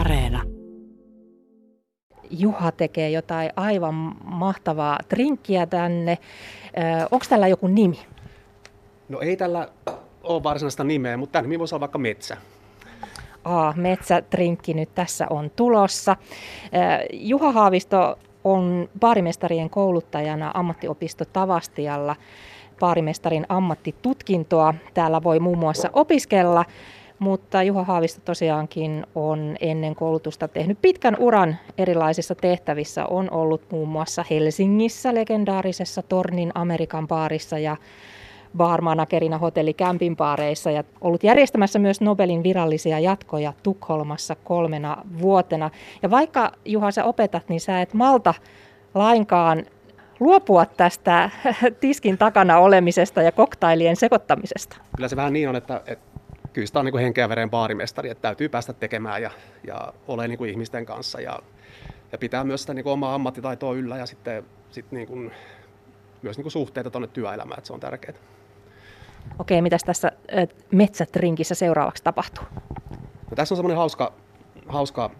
Areena. Juha tekee jotain aivan mahtavaa drinkkiä tänne. Onko tällä joku nimi? No ei tällä ole varsinaista nimeä, mutta tämä nimi voisi olla vaikka Metsä. Metsädrinkki nyt tässä on tulossa. Juha Haavisto on baarimestarien kouluttajana ammattiopisto Tavastialla. Baarimestarin ammattitutkintoa täällä voi muun muassa opiskella. Mutta Juha Haavisto tosiaankin on ennen koulutusta tehnyt pitkän uran erilaisissa tehtävissä. On ollut muun muassa Helsingissä legendaarisessa Tornin Amerikan baarissa ja baarmanagerina hotelli Kämpin baareissa ja ollut järjestämässä myös Nobelin virallisia jatkoja Tukholmassa 3 vuotena. Ja vaikka Juha sä opetat, niin sä et malta lainkaan luopua tästä tiskin takana olemisesta ja koktailien sekoittamisesta. Kyllä se vähän niin on, että kyllä sitä on niin henkeä veren baarimestari, että täytyy päästä tekemään ja olemaan niin ihmisten kanssa ja pitää myös sitä niin omaa ammattitaitoa yllä ja sitten niin myös niin suhteita tuonne työelämään, että se on tärkeää. Okei, mitäs tässä metsädrinkissä seuraavaksi tapahtuu? No, tässä on semmoinen hauska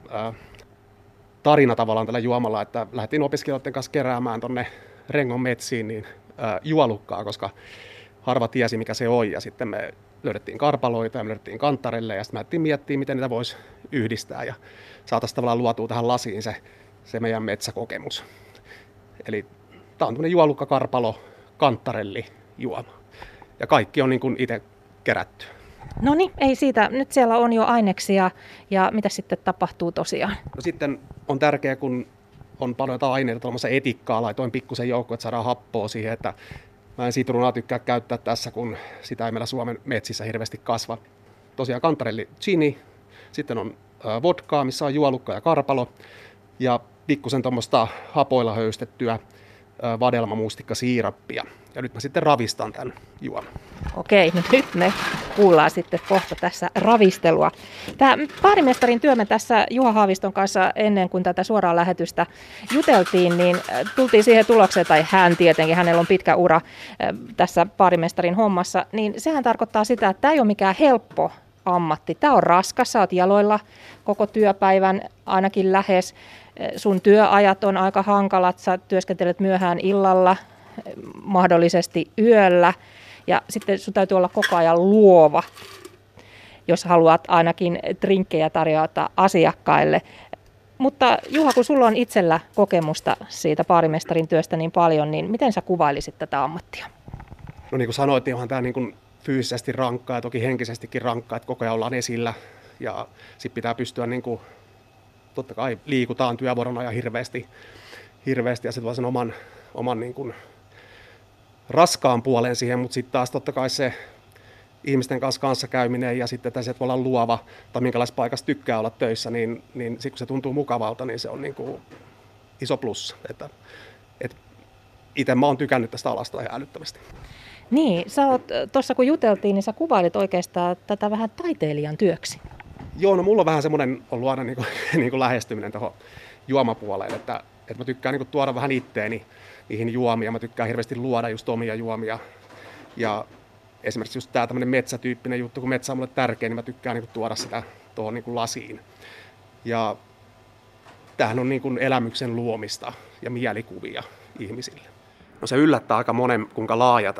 tarina tavallaan tällä juomalla, että lähdettiin opiskelijoiden kanssa keräämään tuonne Rengon metsiin niin, juolukkaa, koska harva tiesi mikä se on ja sitten me löydettiin karpaloita ja me löydettiin kantarelle ja sitten me lähdettiin miettimään, miten niitä voisi yhdistää ja saataisiin tavallaan luotua tähän lasiin se meidän metsäkokemus. Eli tämä on tämmöinen juolukka, karpalo, kantarelli juoma ja kaikki on niin kuin itse kerätty. No niin, ei siitä. Nyt siellä on jo aineksia ja mitä sitten tapahtuu tosiaan? No sitten on tärkeää, kun on paljon jotain aineita tuollaisessa etikkaa, laitoin pikkusen joukkoon, että saadaan happoa siihen, että mä en sitrunaa tykkää käyttää tässä, kun sitä ei meillä Suomen metsissä hirveästi kasva. Tosiaan kantarelli gini, sitten on vodkaa, missä on juolukka ja karpalo, ja pikkusen tuommoista hapoilla höystettyä vadelmamustikkasiirappia. Ja nyt mä sitten ravistan tämän juon. Okei, no nyt me kuullaan sitten kohta tässä ravistelua. Tämä baarimestarin työ me tässä Juha Haaviston kanssa ennen kuin tätä suoraa lähetystä juteltiin, niin tultiin siihen tulokseen, tai hän tietenkin, hänellä on pitkä ura tässä baarimestarin hommassa, niin sehän tarkoittaa sitä, että tämä ei ole mikään helppo ammatti. Tämä on raskas, sä oot jaloilla koko työpäivän ainakin lähes. Sun työajat on aika hankalat, sä työskentelet myöhään illalla, mahdollisesti yöllä, ja sitten sun täytyy olla koko ajan luova, jos haluat ainakin drinkkejä tarjota asiakkaille. Mutta Juha, kun sulla on itsellä kokemusta siitä baarimestarin työstä niin paljon, niin miten sä kuvailisit tätä ammattia? No niin kuin sanoit, niin onhan tämä niin kuin fyysisesti rankkaa ja toki henkisestikin rankkaa, että koko ajan ollaan esillä ja sitten pitää pystyä niin kuin totta kai liikutaan työvuoron ajan hirveästi ja se tuo sen oman niin kuin raskaan puolen siihen, mutta sitten taas totta kai se ihmisten kanssa kanssakäyminen ja sitten tässä voi olla luova tai minkälaisessa paikassa tykkää olla töissä, niin kun se tuntuu mukavalta, niin se on niin kuin iso plussa. Itse mä oon tykännyt tästä alasta ihan älyttömästi. Niin, sä oot, tuossa kun juteltiin, niin sä kuvailit oikeastaan tätä vähän taiteilijan työksi. Joo, no mulla on vähän semmoinen ollut aina niin kuin lähestyminen tuohon juomapuoleen, että mä tykkään niin kuin tuoda vähän itteeni niihin juomia, mä tykkään hirveästi luoda just omia juomia ja esimerkiksi just tää tämmönen metsätyyppinen juttu, kun metsä on mulle tärkeä, niin mä tykkään niin kuin tuoda sitä tuohon niin kuin lasiin ja tämähän on niin kuin elämyksen luomista ja mielikuvia ihmisille. No se yllättää aika monen, kuinka laaja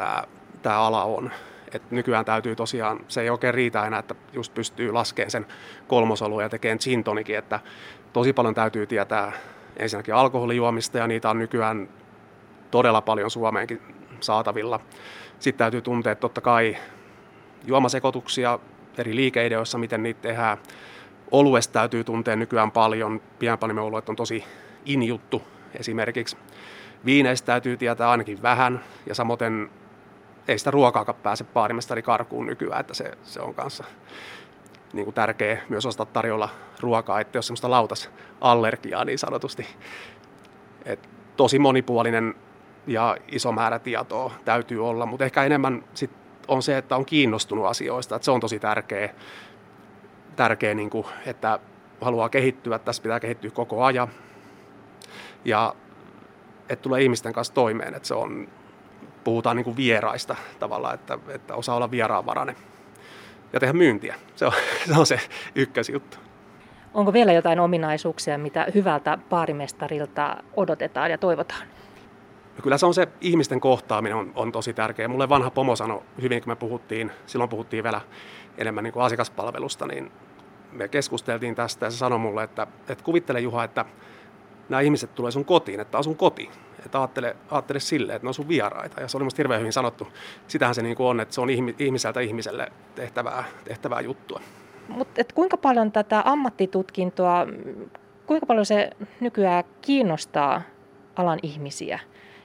tää ala on. Et nykyään täytyy tosiaan, se ei oikein riitä enää, että just pystyy laskemaan sen kolmosolun ja tekemään gin tonikin, että tosi paljon täytyy tietää ensinnäkin alkoholijuomista ja niitä on nykyään todella paljon Suomeenkin saatavilla. Sitten täytyy tuntea totta kai juomasekoituksia eri liikeideoissa, miten niitä tehdään. Oluesta täytyy tuntea nykyään paljon, pienpanimooluet on tosi in-juttu esimerkiksi. Viineistä täytyy tietää ainakin vähän ja samoin ei sitä ruokaakaan pääse baarimestari karkuun nykyään, että se on kanssa niin kuin tärkeä myös osata tarjolla ruokaa, ettei ole semmoista lautasallergiaa niin sanotusti. Et tosi monipuolinen ja iso määrä tietoa täytyy olla, mutta ehkä enemmän sit on se, että on kiinnostunut asioista, että se on tosi tärkeä niin kuin, että haluaa kehittyä, tässä pitää kehittyä koko ajan ja että tulee ihmisten kanssa toimeen, että se on puhutaan niin kuin vieraista tavallaan, että osaa olla vieraanvarainen ja tehdä myyntiä. Se on se ykkösjuttu. Onko vielä jotain ominaisuuksia, mitä hyvältä baarimestarilta odotetaan ja toivotaan? No kyllä se on se ihmisten kohtaaminen on tosi tärkeä. Mulle vanha pomo sanoi hyvin, kun silloin puhuttiin vielä enemmän niin kuin asiakaspalvelusta, niin me keskusteltiin tästä ja se sanoi mulle, että kuvittele Juha, että nämä ihmiset tulee sun kotiin, että on sun koti. Että ajattele silleen, että ne on sun vieraita. Ja se oli musta hirveän hyvin sanottu. Sitähän se niin kuin on, että se on ihmiseltä ihmiselle tehtävää juttua. Mutta kuinka paljon tätä ammattitutkintoa, kuinka paljon se nykyään kiinnostaa alan ihmisiä?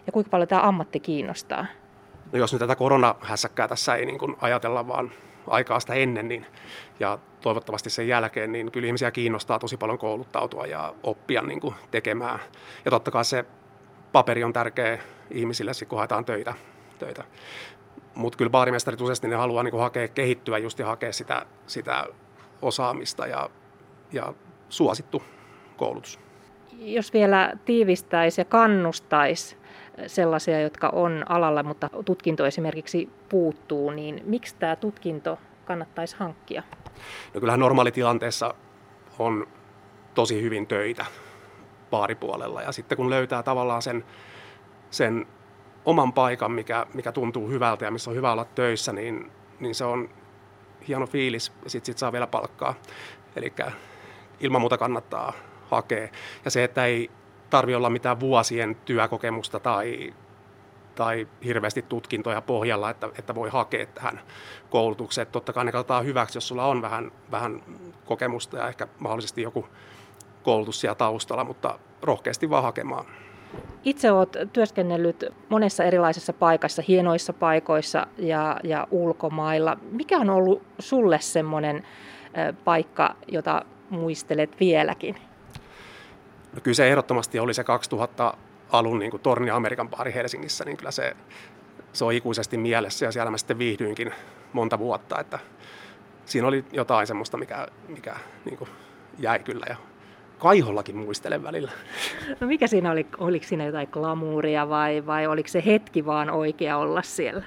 Ja kuinka paljon tämä ammatti kiinnostaa? No jos nyt tätä koronahässäkkää tässä ei niin kuin ajatella, vaan aikaa sitä ennen niin, ja toivottavasti sen jälkeen, niin kyllä ihmisiä kiinnostaa tosi paljon kouluttautua ja oppia niin kuin tekemään. Ja totta kai se paperi on tärkeä ihmisille, kun haetaan töitä. Mutta kyllä baarimestarit useasti ne haluaa niin kuin hakea, kehittyä just ja hakea sitä osaamista ja suosittu koulutus. Jos vielä tiivistäisi ja kannustaisi sellaisia, jotka on alalla, mutta tutkinto esimerkiksi puuttuu, niin miksi tämä tutkinto kannattaisi hankkia? No kyllähän normaalitilanteessa on tosi hyvin töitä baaripuolella ja sitten kun löytää tavallaan sen oman paikan, mikä tuntuu hyvältä ja missä on hyvä olla töissä, niin se on hieno fiilis ja sitten saa vielä palkkaa. Eli ilman muuta kannattaa hakea ja se, että ei tarvitse olla mitään vuosien työkokemusta tai hirveästi tutkintoja pohjalla, että voi hakea tähän koulutukseen. Totta kai ne katsotaan hyväksi, jos sulla on vähän kokemusta ja ehkä mahdollisesti joku koulutus siellä taustalla, mutta rohkeasti vaan hakemaan. Itse olet työskennellyt monessa erilaisessa paikassa, hienoissa paikoissa ja ulkomailla. Mikä on ollut sulle semmoinen paikka, jota muistelet vieläkin? No kyllä se ehdottomasti oli se 2000 alun niin kuin Tornin Amerikan baari Helsingissä, niin kyllä se on ikuisesti mielessä ja siellä mä sitten viihdyinkin monta vuotta, että siinä oli jotain semmoista, mikä niin kuin jäi kyllä ja kaihollakin muistelen välillä. No mikä siinä oli? Oliko siinä jotain glamuuria vai oliko se hetki vaan oikea olla siellä?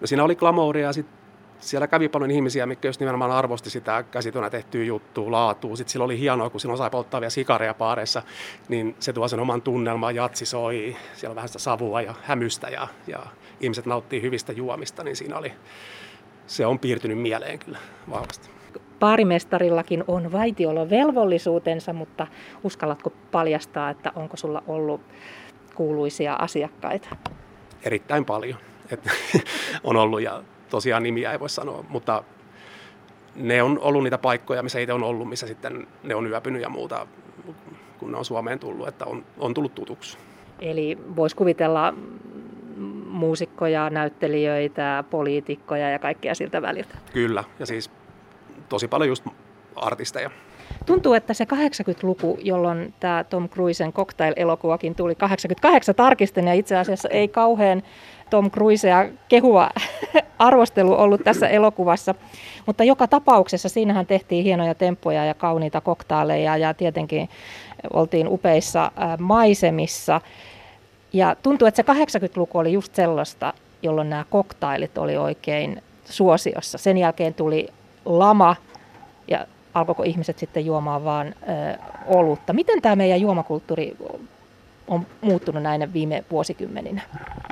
No siinä oli glamouria ja sitten siellä kävi paljon ihmisiä, mitkä just nimenomaan arvosti sitä käsitönä tehtyä juttua, laatua. Sitten silloin oli hienoa, kun silloin sai polttaa vielä sikareja baareissa, niin se tuo sen oman tunnelman, jatsi soi, siellä on vähän sitä savua ja hämystä ja ihmiset nauttii hyvistä juomista, niin siinä se on piirtynyt mieleen kyllä vahvasti. Baarimestarillakin on vaitiolovelvollisuutensa, mutta uskallatko paljastaa, että onko sulla ollut kuuluisia asiakkaita? Erittäin paljon, että on ollut ja tosiaan nimiä ei voi sanoa, mutta ne on ollut niitä paikkoja, missä itse on ollut, missä sitten ne on yöpynyt ja muuta, kun ne on Suomeen tullut, että on tullut tutuksi. Eli voisi kuvitella muusikkoja, näyttelijöitä, poliitikkoja ja kaikkea siltä väliltä. Kyllä, ja siis tosi paljon just artisteja. Tuntuu, että se 80-luku, jolloin tämä Tom Cruisen cocktail-elokuvakin tuli 88 tarkisten, ja itse asiassa ei kauhean Tom Cruisea kehua arvostelu ollut tässä elokuvassa, mutta joka tapauksessa siinähän tehtiin hienoja temppuja ja kauniita koktaaleja ja tietenkin oltiin upeissa maisemissa. Ja tuntuu, että se 80-luku oli just sellaista, jolloin nämä koktailit oli oikein suosiossa. Sen jälkeen tuli lama ja alkoiko ihmiset sitten juomaan vaan olutta. Miten tämä meidän juomakulttuuri on muuttunut näinä viime vuosikymmeninä?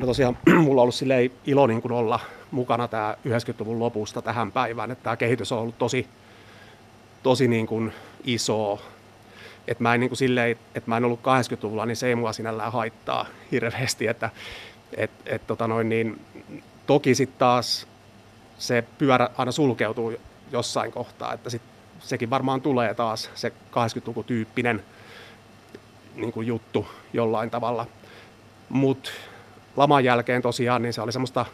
No tosiaan mulla on ollut silleen ilo niin kuin olla mukana tämä 90-luvun lopusta tähän päivään, että tämä kehitys on ollut tosi niin kuin iso. Että mä en niin kuin silleen, että mä en ollut 80-luvulla, niin se ei mua sinällään haittaa hirveästi. Toki sitten taas se pyörä aina sulkeutuu jossain kohtaa, että sit sekin varmaan tulee taas se 80-lukutyyppinen niin kuin juttu jollain tavalla, mutta laman jälkeen tosiaan niin se oli semmoista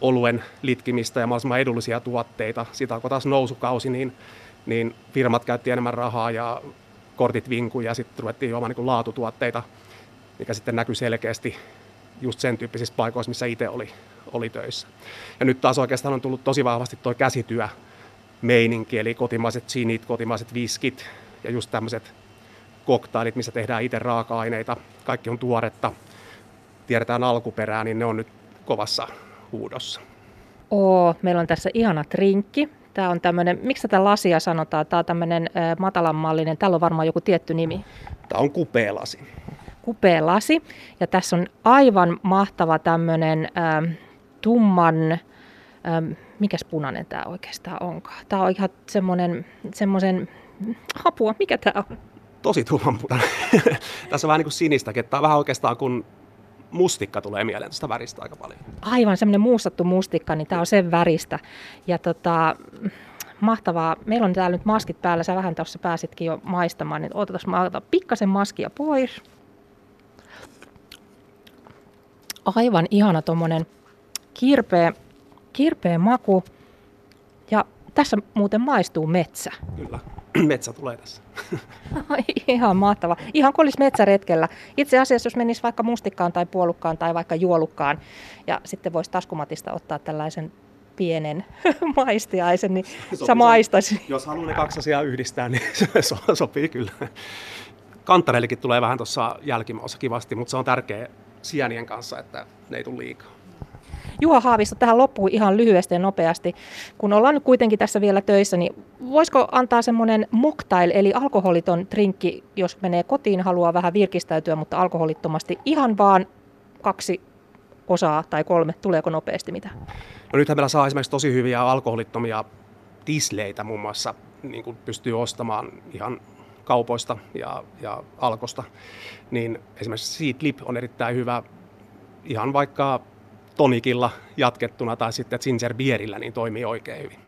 oluen litkimistä ja mahdollisimman edullisia tuotteita. Siitä alkoi taas nousukausi, niin firmat käytti enemmän rahaa ja kortit vinkui ja sitten ruvettiin juomaan niin kuin laatutuotteita, mikä sitten näkyi selkeästi just sen tyyppisissä paikoissa, missä itse oli töissä. Ja nyt taas oikeastaan on tullut tosi vahvasti tuo käsityömeininki, eli kotimaiset ginit, kotimaiset viskit ja just tämmöiset koktailit, missä tehdään itse raaka-aineita, kaikki on tuoretta, tiedetään alkuperää, niin ne on nyt kovassa huudossa. Meillä on tässä ihana drinkki. Tämä on tämmöinen, miksi tätä lasia sanotaan? Tämä on tämmöinen matalanmallinen, tällä on varmaan joku tietty nimi. Tämä on kupeelasi. Kupeelasi. Ja tässä on aivan mahtava tämmöinen tumman, mikäs punainen tämä oikeastaan onkaan? Tämä on ihan semmoisen, apua, mikä tämä on? Tosi tumman punainen. Tässä on vähän niin kuin sinistäkin. Tämä on vähän oikeastaan kun mustikka tulee mieleen, sitä väristä aika paljon. Aivan, semmoinen muustattu mustikka, niin tämä on sen väristä. Ja mahtavaa. Meillä on täällä nyt maskit päällä. Sä vähän tuossa pääsitkin jo maistamaan, niin odotas, mä otan pikkasen maskia pois. Aivan ihana tuommoinen kirpeä maku. Ja tässä muuten maistuu metsä. Kyllä, metsä tulee tässä. Ihan mahtava. Ihan kuin olisi metsäretkellä. Itse asiassa jos menisi vaikka mustikkaan tai puolukkaan tai vaikka juolukkaan ja sitten voisi taskumatista ottaa tällaisen pienen maistiaisen, niin sä maistaisit. Jos haluaa ne kaksi asiaa yhdistää, niin se sopii kyllä. Kantarelikin tulee vähän tuossa jälkimaossa kivasti, mutta se on tärkeä sienien kanssa, että ne ei tule liikaa. Juha Haavisto, tähän loppuun ihan lyhyesti ja nopeasti. Kun ollaan nyt kuitenkin tässä vielä töissä, niin voisiko antaa semmoinen mocktail, eli alkoholiton drinkki, jos menee kotiin, haluaa vähän virkistäytyä, mutta alkoholittomasti ihan vaan 2 osaa tai 3, tuleeko nopeasti mitä? No nythän meillä saa esimerkiksi tosi hyviä alkoholittomia tisleitä muun muassa, niin kuin pystyy ostamaan ihan kaupoista ja Alkosta. Niin esimerkiksi Seedlip on erittäin hyvä ihan vaikka tonikilla jatkettuna tai sitten ginger beerillä, niin toimii oikein hyvin.